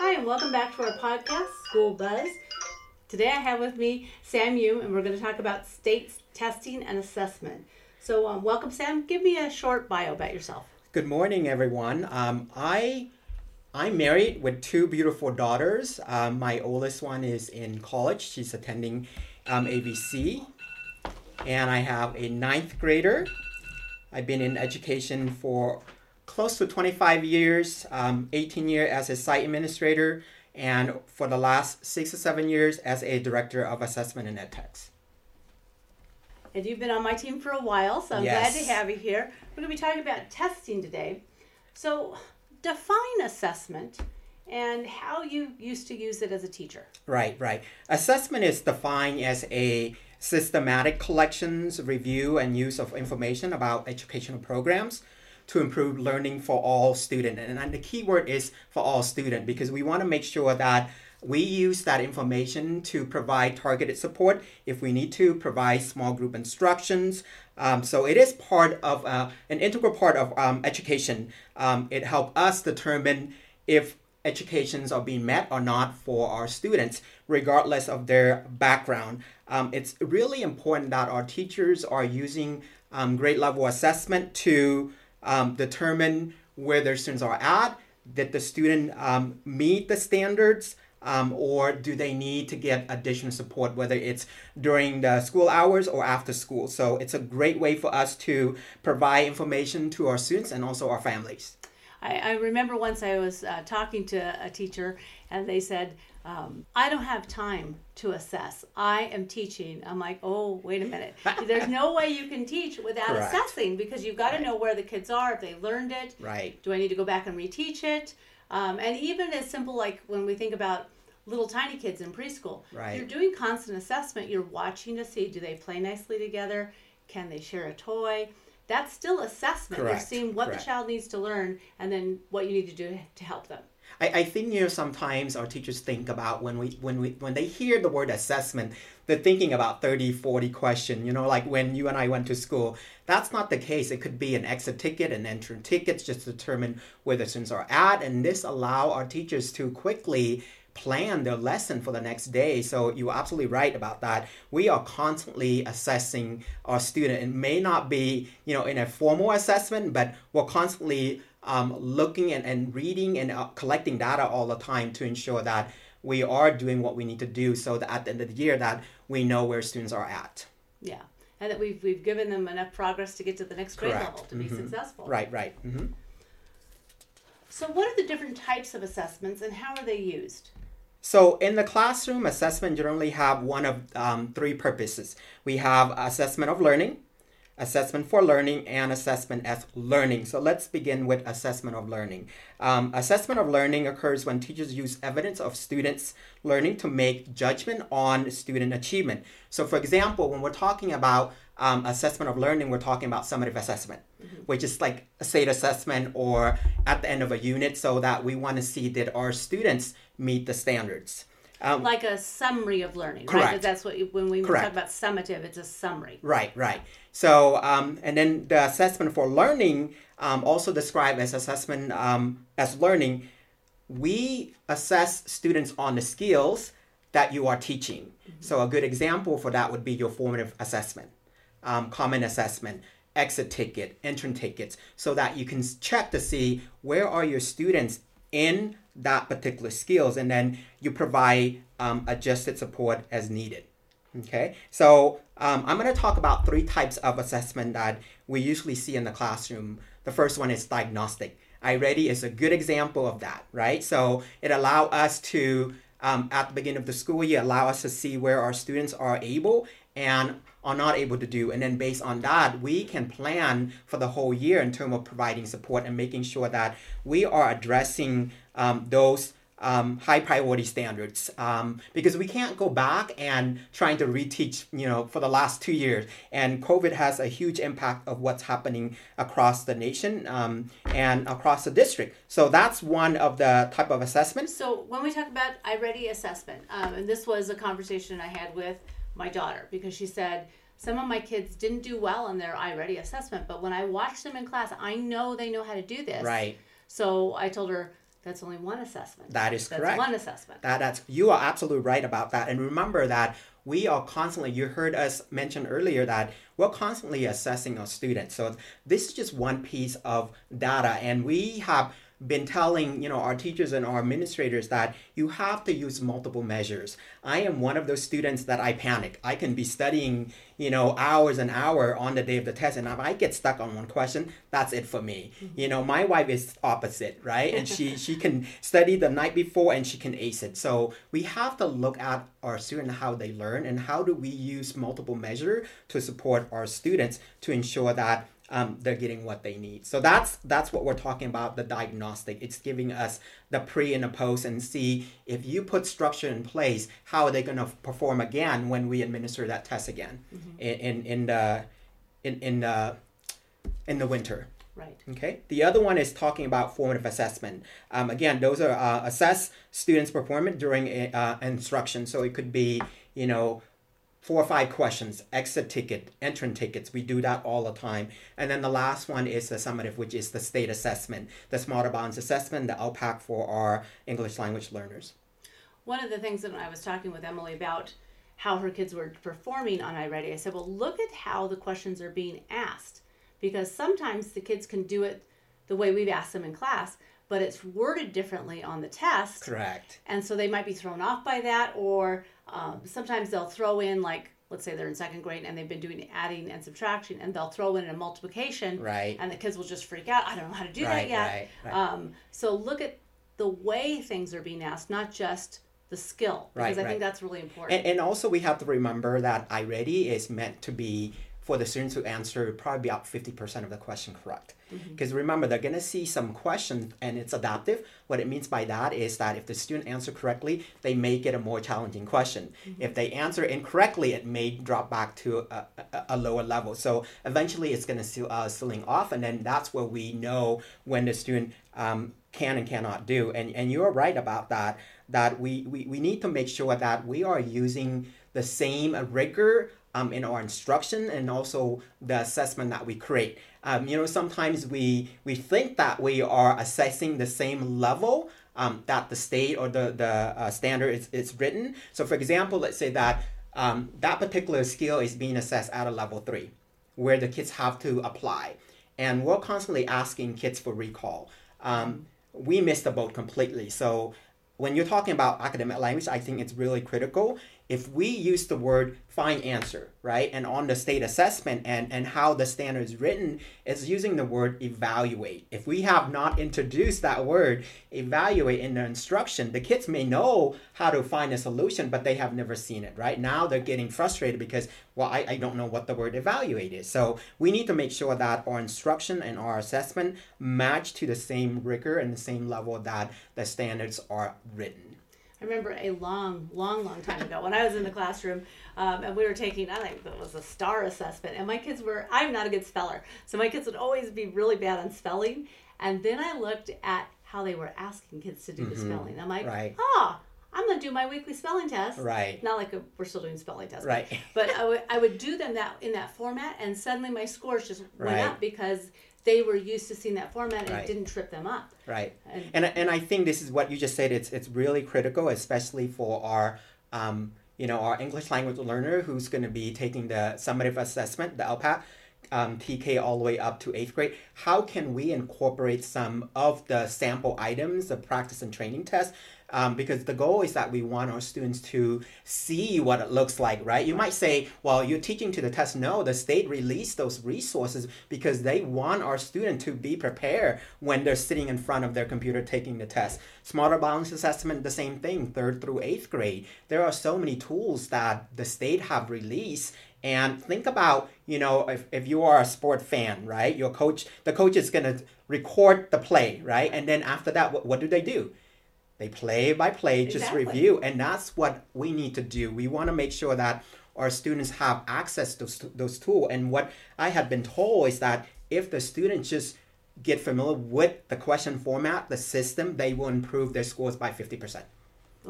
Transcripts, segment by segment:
Hi, and welcome back to our podcast, School Buzz. Today I have with me Sam Yu, and we're going to talk about state testing and assessment. So welcome, Sam. Give me a short bio about yourself. Good morning, everyone. I'm married with two beautiful daughters. My oldest one is in college. She's attending ABC. And I have a ninth grader. I've been in education for close to 25 years, 18 years as a site administrator, and for the last 6 or 7 years as a director of assessment and ed techs. And you've been on my team for a while, so I'm glad to have you here. We're going to be talking about testing today. So define assessment and how you used to use it as a teacher. Right. Assessment is defined as a systematic collections, review, and use of information about educational programs to improve learning for all students. And the key word is for all students, because we want to make sure that we use that information to provide targeted support if we need to, provide small group instructions. So it is part of an integral part of education. It helps us determine if educations are being met or not for our students, regardless of their background. It's really important that our teachers are using grade level assessment to determine where their students are at. Did the student meet the standards, or do they need to get additional support, whether it's during the school hours or after school? So it's a great way for us to provide information to our students and also our families. I remember once I was talking to a teacher, and they said, I don't have time to assess. I am teaching. I'm like, oh, wait a minute. There's no way you can teach without assessing, because you've got to know where the kids are, if they learned it. Right. Do I need to go back and reteach it? And even as simple, like when we think about little tiny kids in preschool, you're doing constant assessment. You're watching to see, do they play nicely together? Can they share a toy? That's still assessment. Correct. You're seeing what the child needs to learn and then what you need to do to help them. I think, you know, sometimes our teachers think about when they hear the word assessment, they're thinking about 30, 40 question, you know, like when you and I went to school. That's not the case. It could be an exit ticket, an entrance ticket, just to determine where the students are at. And this allows our teachers to quickly plan their lesson for the next day. So you're absolutely right about that. We are constantly assessing our student. It may not be, you know, in a formal assessment, but we're constantly looking and reading and collecting data all the time to ensure that we are doing what we need to do, so that at the end of the year that we know where students are at. Yeah, and that we've given them enough progress to get to the next grade level to be successful. Right. Mm-hmm. So what are the different types of assessments and how are they used? So in the classroom, assessment generally have one of three purposes. We have assessment of learning, assessment for learning, and assessment as learning. So let's begin with assessment of learning. Assessment of learning occurs when teachers use evidence of students' learning to make judgment on student achievement. So for example, when we're talking about assessment of learning, we're talking about summative assessment, which is like a SATE assessment or at the end of a unit, so that we want to see did our students meet the standards. Like a summary of learning, right? Because that's what when we talk about summative, it's a summary. Right. So, and then the assessment for learning, also described as assessment as learning, we assess students on the skills that you are teaching. So a good example for that would be your formative assessment, common assessment, exit ticket, entrance tickets, so that you can check to see where are your students in that particular skills, and then you provide adjusted support as needed. Okay, so I'm going to talk about three types of assessment that we usually see in the classroom. The first one is diagnostic. iReady is a good example of that, right? So it allows us to, at the beginning of the school year, allow us to see where our students are able and are not able to do. And then based on that, we can plan for the whole year in terms of providing support and making sure that we are addressing those high priority standards, because we can't go back and trying to reteach, you know, for the last 2 years. And COVID has a huge impact of what's happening across the nation and across the district. So that's one of the type of assessment. So when we talk about iReady assessment, and this was a conversation I had with my daughter, because she said, some of my kids didn't do well in their iReady assessment, but when I watch them in class, I know they know how to do this. Right. So I told her, That's only one assessment. That is correct. That's one assessment. You are absolutely right about that. And remember that we are constantly, you heard us mention earlier that we're constantly assessing our students. So this is just one piece of data. And we have been telling, you know, our teachers and our administrators that you have to use multiple measures. I am one of those students that I panic. I can be studying, you know, hours and hours on the day of the test, and if I get stuck on one question, that's it for me. Mm-hmm. You know, my wife is opposite, right? And she can study the night before and she can ace it. So we have to look at our student, how they learn, and how do we use multiple measure to support our students to ensure that they're getting what they need. So that's what we're talking about, the diagnostic. It's giving us the pre and the post and see if you put structure in place, how are they going to perform again when we administer that test again in the winter. Right. Okay. The other one is talking about formative assessment. Again, those are assess students' performance during instruction. So it could be, you know, 4 or 5 questions, exit ticket, entrance tickets. We do that all the time. And then the last one is the summative, which is the state assessment, the Smarter Balanced assessment, the LPAC for our English language learners. One of the things that I was talking with Emily about how her kids were performing on iReady, I said, well, look at how the questions are being asked, because sometimes the kids can do it the way we've asked them in class, but it's worded differently on the test. Correct. And so they might be thrown off by that, or sometimes they'll throw in, like, let's say they're in second grade and they've been doing adding and subtraction, and they'll throw in a multiplication. Right. And the kids will just freak out. I don't know how to do that yet. Right. So look at the way things are being asked, not just the skill. Because I think that's really important. And also we have to remember that iReady is meant to be for the students who answer probably about 50% of the question correct. Because remember, they're going to see some questions, and it's adaptive. What it means by that is that if the student answers correctly, they may get a more challenging question. If they answer incorrectly, it may drop back to a lower level. So eventually it's going to ceiling off, and then that's where we know when the student can and cannot do. And you're right about that, that we need to make sure that we are using the same rigor in our instruction and also the assessment that we create. You know, sometimes we think that we are assessing the same level that the state or the standard is written. So for example, let's say that that particular skill is being assessed at a level 3 where the kids have to apply. And we're constantly asking kids for recall. We missed the boat completely. So when you're talking about academic language, I think it's really critical. If we use the word find answer, right, and on the state assessment and how the standard is written, is using the word evaluate. If we have not introduced that word evaluate in the instruction, the kids may know how to find a solution, but they have never seen it, right? Now they're getting frustrated because, well, I don't know what the word evaluate is. So we need to make sure that our instruction and our assessment match to the same rigor and the same level that the standards are written. I remember a long time ago when I was in the classroom and we were taking, I think it was a STAR assessment, and my kids were, I'm not a good speller, so my kids would always be really bad on spelling. And then I looked at how they were asking kids to do the spelling. And I'm like, I'm going to do my weekly spelling test. Right. Not like we're still doing spelling tests. Right. But I would do them that in that format, and suddenly my scores just went up because they were used to seeing that format and it didn't trip them up. Right. And I think this is what you just said. It's really critical, especially for our, our English language learner who's going to be taking the summative assessment, the LPAC, TK all the way up to 8th grade. How can we incorporate some of the sample items, the practice and training test? Because the goal is that we want our students to see what it looks like, right? You might say, well, you're teaching to the test. No, the state released those resources because they want our student to be prepared when they're sitting in front of their computer taking the test. Smarter Balanced assessment, the same thing, 3rd through 8th grade. There are so many tools that the state have released. And think about, you know, if you are a sport fan, right? Your coach, the coach is going to record the play, right? And then after that, what do? They play by play, just review. And that's what we need to do. We want to make sure that our students have access to those tools. And what I had been told is that if the students just get familiar with the question format, the system, they will improve their scores by 50%.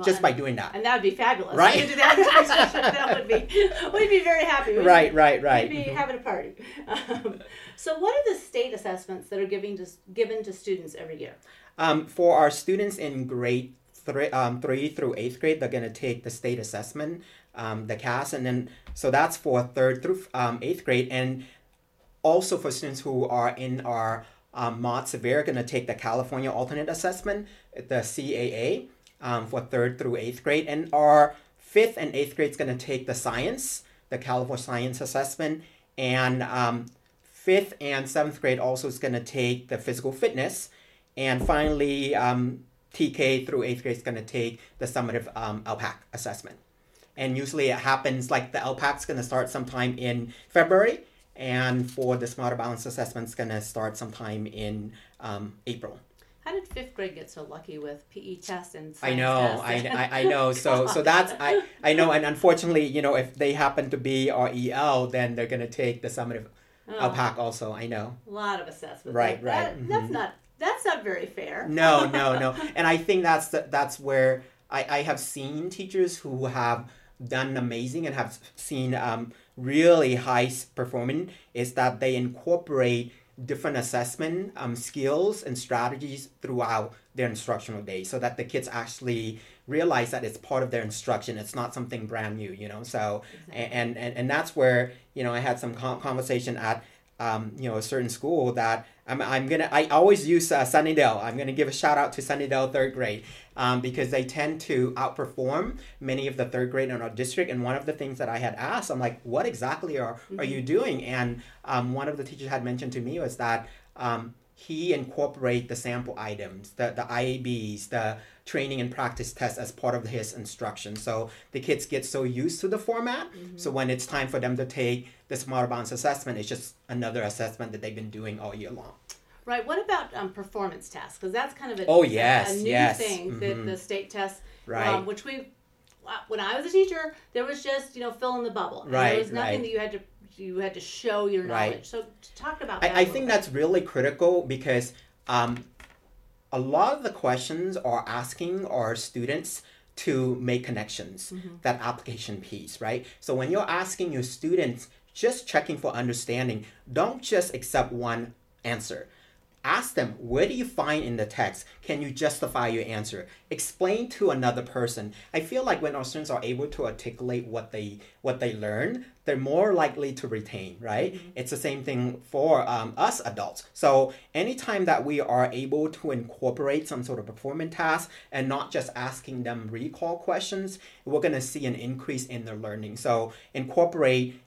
just by doing that. And that would be fabulous. Right? We could do that. We'd be very happy. We'd be having a party. So what are the state assessments that are given to students every year? For our students in grade 3 through 8th grade, they're going to take the state assessment, the CAS, and then so that's for 3rd through 8th grade. And also for students who are in our mod severe, going to take the California alternate assessment, the CAA, for 3rd through 8th grade. And our 5th and 8th grade is going to take the science, the California science assessment. And 5th and 7th grade also is going to take the physical fitness. And finally, TK through 8th grade is going to take the summative LPAC assessment. And usually it happens like the LPAC is going to start sometime in February. And for the Smarter Balanced assessment, it's going to start sometime in April. How did 5th grade get so lucky with PE tests and science tests? I know. So that's, I know. And unfortunately, if they happen to be our EL, then they're going to take the summative LPAC also. I know. A lot of assessments. Right. That, mm-hmm. That's not very fair. No. And I think that's where I have seen teachers who have done amazing and have seen really high performing is that they incorporate different assessment skills and strategies throughout their instructional day so that the kids actually realize that it's part of their instruction. It's not something brand new, So exactly. and that's where, I had some conversation at a certain school that I always use Sunnydale. I'm gonna give a shout out to Sunnydale 3rd grade because they tend to outperform many of the 3rd grade in our district. And one of the things that I had asked, I'm like, what exactly are you doing? And one of the teachers had mentioned to me was that he incorporate the sample items, the IABs, the training and practice tests as part of his instruction. So the kids get so used to the format. Mm-hmm. So when it's time for them to take the Smarter Balanced assessment, it's just another assessment that they've been doing all year long. Right. What about performance tests? Because that's kind of a new thing, mm-hmm. that the state tests, right. Which when I was a teacher, there was just, fill in the bubble. And right. There was nothing that you had to show your knowledge. Right. So talk about that. I think that's really critical because a lot of the questions are asking our students to make connections, mm-hmm. that application piece, right? So when you're asking your students, just checking for understanding, don't just accept one answer. Ask them, where do you find in the text? Can you justify your answer? Explain to another person. I feel like when our students are able to articulate what they learn, they're more likely to retain, right? Mm-hmm. It's the same thing for us adults. So anytime that we are able to incorporate some sort of performance task and not just asking them recall questions, we're going to see an increase in their learning. So incorporate,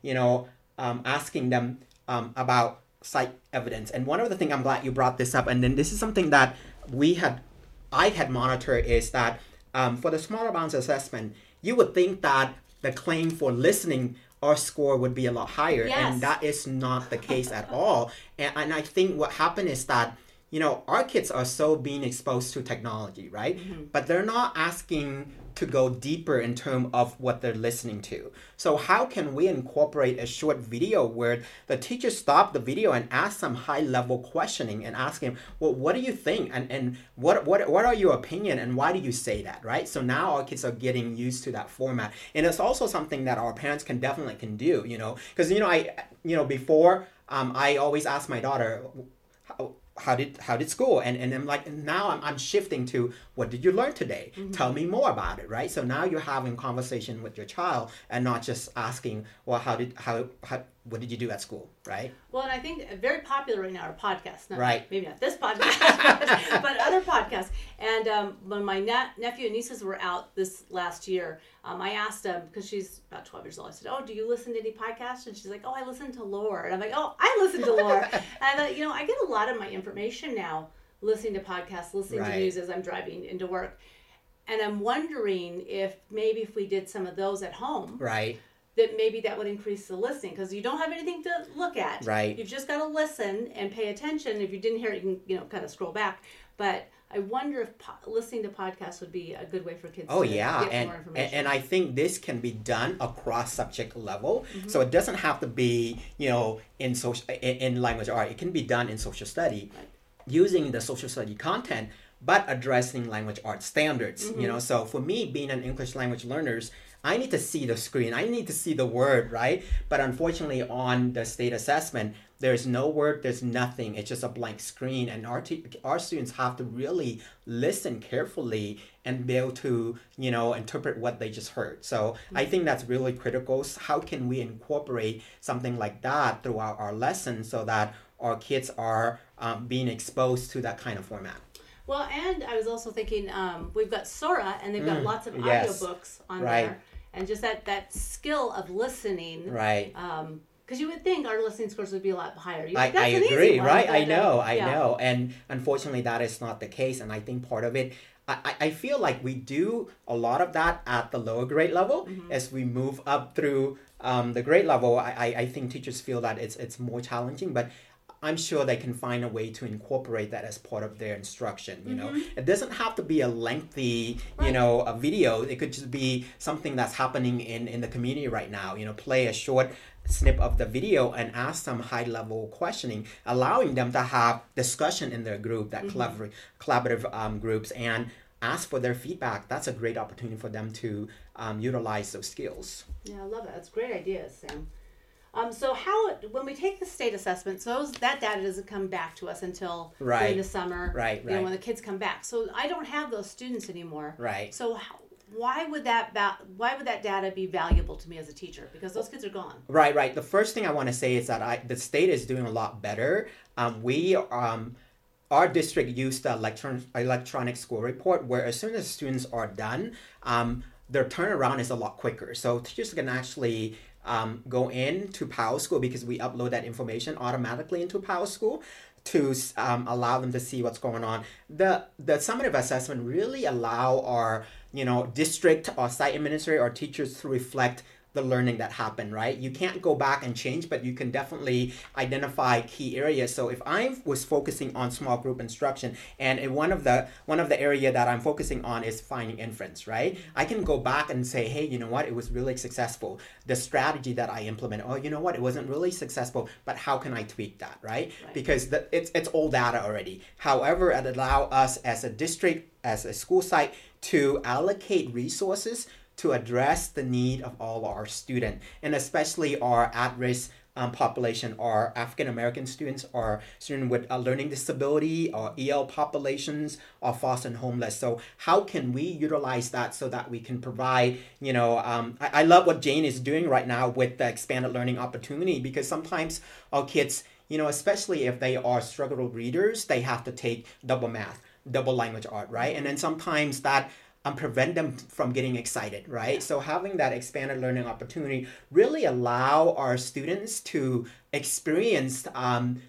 asking them about site evidence. And one of the things, I'm glad you brought this up, and then this is something that I had monitored, is that for the Smarter Balanced assessment, you would think that the claim for listening, our score would be a lot higher. Yes. And that is not the case at all. And I think what happened is that, our kids are so being exposed to technology, right? Mm-hmm. But they're not asking to go deeper in terms of what they're listening to. So how can we incorporate a short video where the teacher stopped the video and asked some high-level questioning and ask him, well, what do you think? And what are your opinion? And why do you say that, right? So now our kids are getting used to that format. And it's also something that our parents can definitely do, Because, before, I always ask my daughter, how did school? And I'm like, now I'm shifting to, what did you learn today? Mm-hmm. Tell me more about it, right? So now you're having conversation with your child and not just asking, well, what did you do at school, right? Well, and I think very popular right now are podcasts. Not, right. Maybe not this podcast, but other podcasts. And when my nephew and nieces were out this last year, I asked them, because she's about 12 years old, I said, oh, do you listen to any podcasts? And she's like, oh, I listen to Lore. And I'm like, oh, I listen to Lore. And I thought, I get a lot of my information now listening to podcasts, listening right. to news as I'm driving into work. And I'm wondering if we did some of those at home. Right. That maybe that would increase the listening, because you don't have anything to look at. Right. You've just got to listen and pay attention. If you didn't hear it, you can kind of scroll back. But I wonder if listening to podcasts would be a good way for kids to get more information. And I think this can be done across subject level. Mm-hmm. So it doesn't have to be, in social in language art. It can be done in social study. Right. Using the social study content, but addressing language arts standards. Mm-hmm. You know, so for me, being an English language learner, I need to see the screen. I need to see the word, right? But unfortunately, on the state assessment, there's no word, there's nothing. It's just a blank screen. And our students have to really listen carefully and be able to, you know, interpret what they just heard. So I think that's really critical. So how can we incorporate something like that throughout our lesson so that our kids are being exposed to that kind of format? Well, and I was also thinking, we've got Sora, and they've got lots of audiobooks on there. And just that skill of listening. Right. Because you would think our listening scores would be a lot higher. I agree, right? I know. And unfortunately, that is not the case. And I think part of it, I feel like we do a lot of that at the lower grade level. Mm-hmm. As we move up through the grade level, I think teachers feel that it's more challenging. But I'm sure they can find a way to incorporate that as part of their instruction, you know. It doesn't have to be a lengthy, you know, a video. It could just be something that's happening in the community right now. You know, play a short snip of the video and ask some high-level questioning, allowing them to have discussion in their group, that collaborative groups, and ask for their feedback. That's a great opportunity for them to utilize those skills. Yeah, I love it. That's great ideas, Sam. So when we take the state assessment, so that data doesn't come back to us until during the summer, you know, when the kids come back. So I don't have those students anymore. Right. So why would that data be valuable to me as a teacher? Because those kids are gone. Right. The first thing I want to say is that the state is doing a lot better. Our district used the electronic school report, where as soon as students are done, their turnaround is a lot quicker. So teachers can actually go into PowerSchool, because we upload that information automatically into PowerSchool to allow them to see what's going on. The summative assessment really allow our, you know, district or site administrator or teachers to reflect the learning that happened, right? You can't go back and change, but you can definitely identify key areas. So if I was focusing on small group instruction, and one of the area that I'm focusing on is finding inference, right? I can go back and say, hey, you know what? It was really successful. The strategy that I implemented, oh, you know what? It wasn't really successful, but how can I tweak that, right? Because it's old data already. However, it allows us as a district, as a school site, to allocate resources to address the need of all our students, and especially our at-risk population, our African-American students, our students with a learning disability, our EL populations, our foster and homeless. So how can we utilize that so that we can provide, you know, I love what Jane is doing right now with the expanded learning opportunity, because sometimes our kids, you know, especially if they are struggling readers, they have to take double math, double language art, right? And then sometimes that prevent them from getting excited, right? So having that expanded learning opportunity really allow our students to experience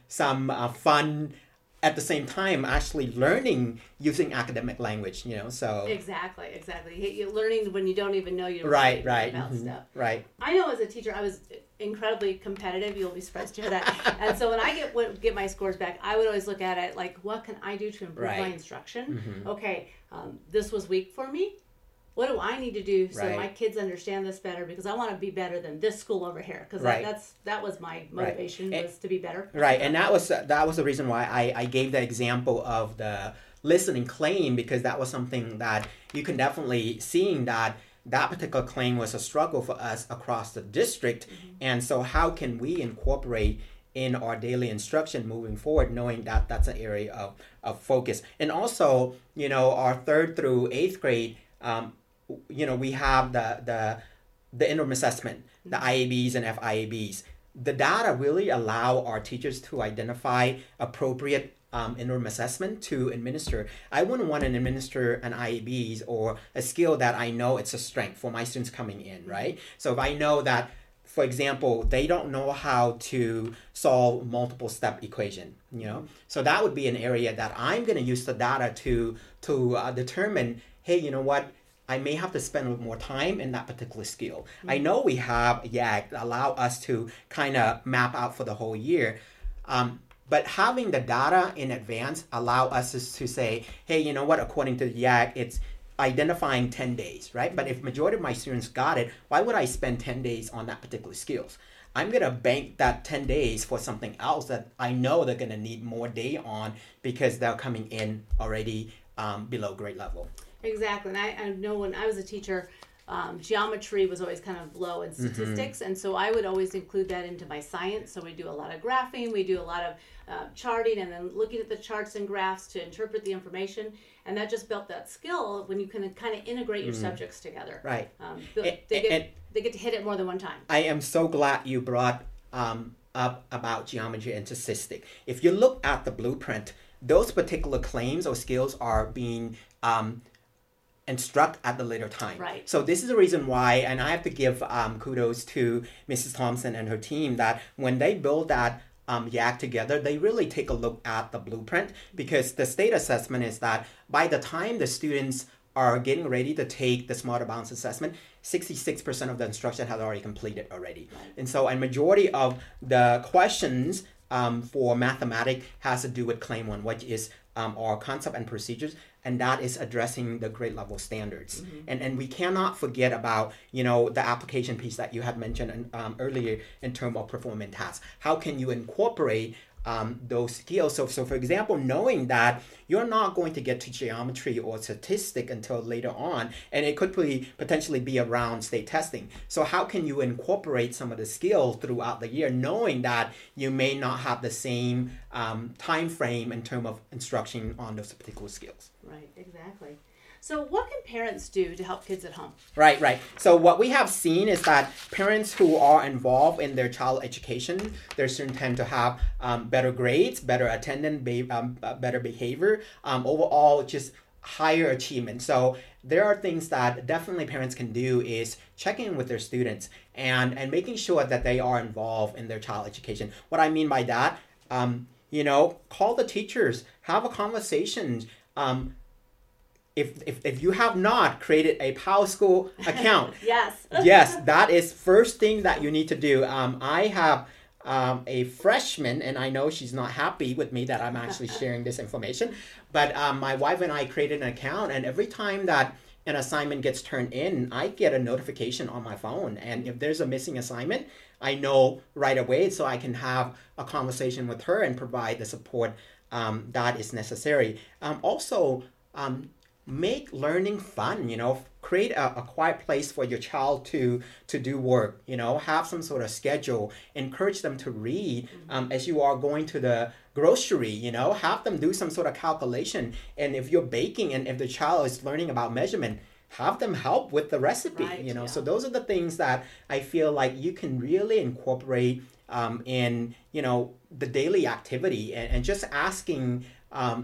some fun at the same time, actually learning using academic language, you know, so. Exactly. You're learning when you don't even know you're learning about stuff. Right. I know as a teacher, I was incredibly competitive. You'll be surprised to hear that. And so when I get my scores back, I would always look at it like, what can I do to improve my instruction? Mm-hmm. Okay, this was weak for me. What do I need to do so my kids understand this better? Because I want to be better than this school over here. Because that was my motivation, was to be better. Right, and that was the reason why I gave the example of the listening claim, because that was something that you can definitely seeing that particular claim was a struggle for us across the district. Mm-hmm. And so how can we incorporate in our daily instruction moving forward, knowing that that's an area of focus? And also, you know, our 3rd through 8th grade, you know, we have the interim assessment, the IABs and FIABs. The data really allow our teachers to identify appropriate interim assessment to administer. I wouldn't want to administer an IABs or a skill that I know it's a strength for my students coming in, right? So if I know that, for example, they don't know how to solve multiple step equation, you know? So that would be an area that I'm going to use the data to determine, hey, you know what? I may have to spend a little more time in that particular skill. Mm-hmm. I know we have YAG that allow us to kind of map out for the whole year. But having the data in advance allow us to say, hey, you know what? According to the YAG, it's identifying 10 days, right? But if majority of my students got it, why would I spend 10 days on that particular skills? I'm going to bank that 10 days for something else that I know they're going to need more day on because they're coming in already below grade level. Exactly. And I know when I was a teacher, geometry was always kind of low in statistics, mm-hmm. and so I would always include that into my science. So we do a lot of graphing, we do a lot of charting, and then looking at the charts and graphs to interpret the information, and that just built that skill when you can kind of integrate your mm-hmm. subjects together. Right. They get to hit it more than one time. I am so glad you brought up about geometry and statistics. If you look at the blueprint, those particular claims or skills are being instruct at the later time. Right. So this is the reason why, and I have to give kudos to Mrs. Thompson and her team that when they build that YAG together, they really take a look at the blueprint, because the state assessment is that by the time the students are getting ready to take the Smarter Balanced assessment, 66% of the instruction has already completed already. Right. And so a majority of the questions for mathematics has to do with claim one, which is our concept and procedures, and that is addressing the grade level standards. Mm-hmm. And we cannot forget about, you know, the application piece that you had mentioned earlier in terms of performing tasks. How can you incorporate those skills? So for example, knowing that you're not going to get to geometry or statistic until later on, and it could potentially be around state testing. So how can you incorporate some of the skills throughout the year, knowing that you may not have the same time frame in terms of instruction on those particular skills? Right, exactly. So what can parents do to help kids at home? Right. So what we have seen is that parents who are involved in their child education, their students tend to have better grades, better attendance, better behavior, overall just higher achievement. So there are things that definitely parents can do is check in with their students and making sure that they are involved in their child education. What I mean by that, call the teachers, have a conversation. If you have not created a PowerSchool account, yes, that is first thing that you need to do. I have a freshman, and I know she's not happy with me that I'm actually sharing this information. But my wife and I created an account, and every time that an assignment gets turned in, I get a notification on my phone. And if there's a missing assignment, I know right away, so I can have a conversation with her and provide the support that is necessary. Make learning fun, create a quiet place for your child to do work, have some sort of schedule, encourage them to read as you are going to the grocery, have them do some sort of calculation. And if you're baking and if the child is learning about measurement, have them help with the recipe, right, yeah. So those are the things that I feel like you can really incorporate in, the daily activity and just asking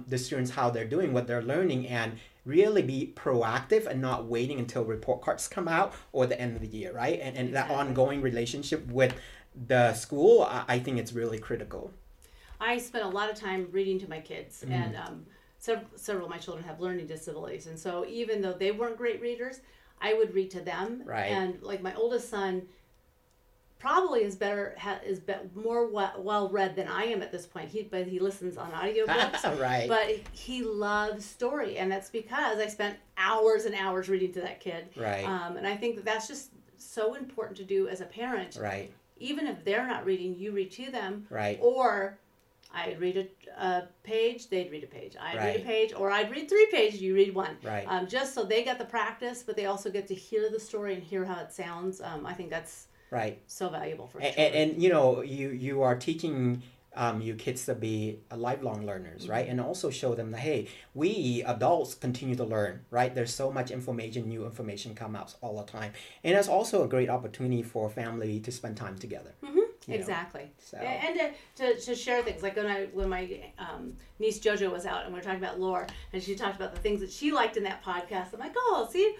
the students how they're doing, what they're learning, and really be proactive and not waiting until report cards come out or the end of the year, right? And exactly. That ongoing relationship with the school, I think it's really critical. I spent a lot of time reading to my kids, and several of my children have learning disabilities. And so even though they weren't great readers, I would read to them. Right. And like my oldest son probably is more well read than I am at this point. He listens on audiobooks. Right. But he loves story, and that's because I spent hours and hours reading to that kid. Right. And I think that's just so important to do as a parent. Right. Even if they're not reading, you read to them. Right. Or I'd read a page, they'd read a page. I'd read a page, or I'd read three pages, you read one. Right. Just so they get the practice, but they also get to hear the story and hear how it sounds. I think that's right. So valuable for children. And you are teaching your kids to be lifelong learners, mm-hmm. right? And also show them that, hey, we adults continue to learn, right? There's so much information, new information come out all the time. And it's also a great opportunity for a family to spend time together. Mm-hmm. Exactly. So. And to share things. Like when my niece JoJo was out and we were talking about Lore, and she talked about the things that she liked in that podcast. I'm like, oh, see,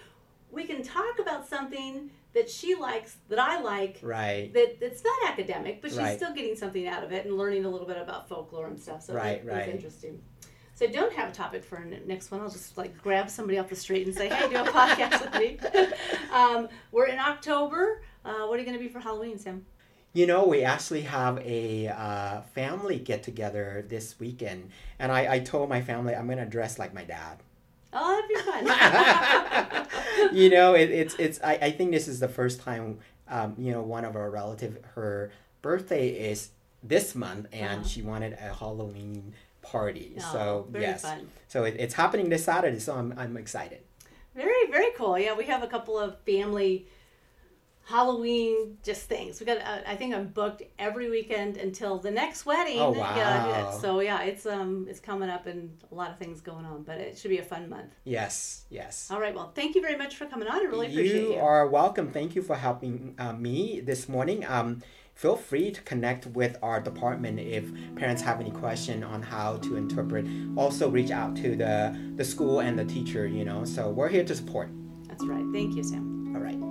we can talk about something that she likes, that I like, right. that it's not academic, but she's right. still getting something out of it and learning a little bit about folklore and stuff. So it's interesting. So I don't have a topic for next one. I'll just grab somebody off the street and say, hey, do a podcast with me. We're in October. What are you going to be for Halloween, Sam? We actually have a family get-together this weekend. And I told my family I'm going to dress like my dad. Oh, that'd be fun. It's. I think this is the first time. One of our relative, her birthday is this month, and she wanted a Halloween party. Oh, so very yes, fun. So it's happening this Saturday. So I'm excited. Very, very cool. Yeah, we have a couple of family Halloween just things. We got. I think I'm booked every weekend until the next wedding. Oh wow! Yeah, so yeah, it's coming up and a lot of things going on, but it should be a fun month. Yes, yes. All right. Well, thank you very much for coming on. I really appreciate you. You are welcome. Thank you for helping me this morning. Feel free to connect with our department if parents have any question on how to interpret. Also, reach out to the school and the teacher. So we're here to support. That's right. Thank you, Sam. All right.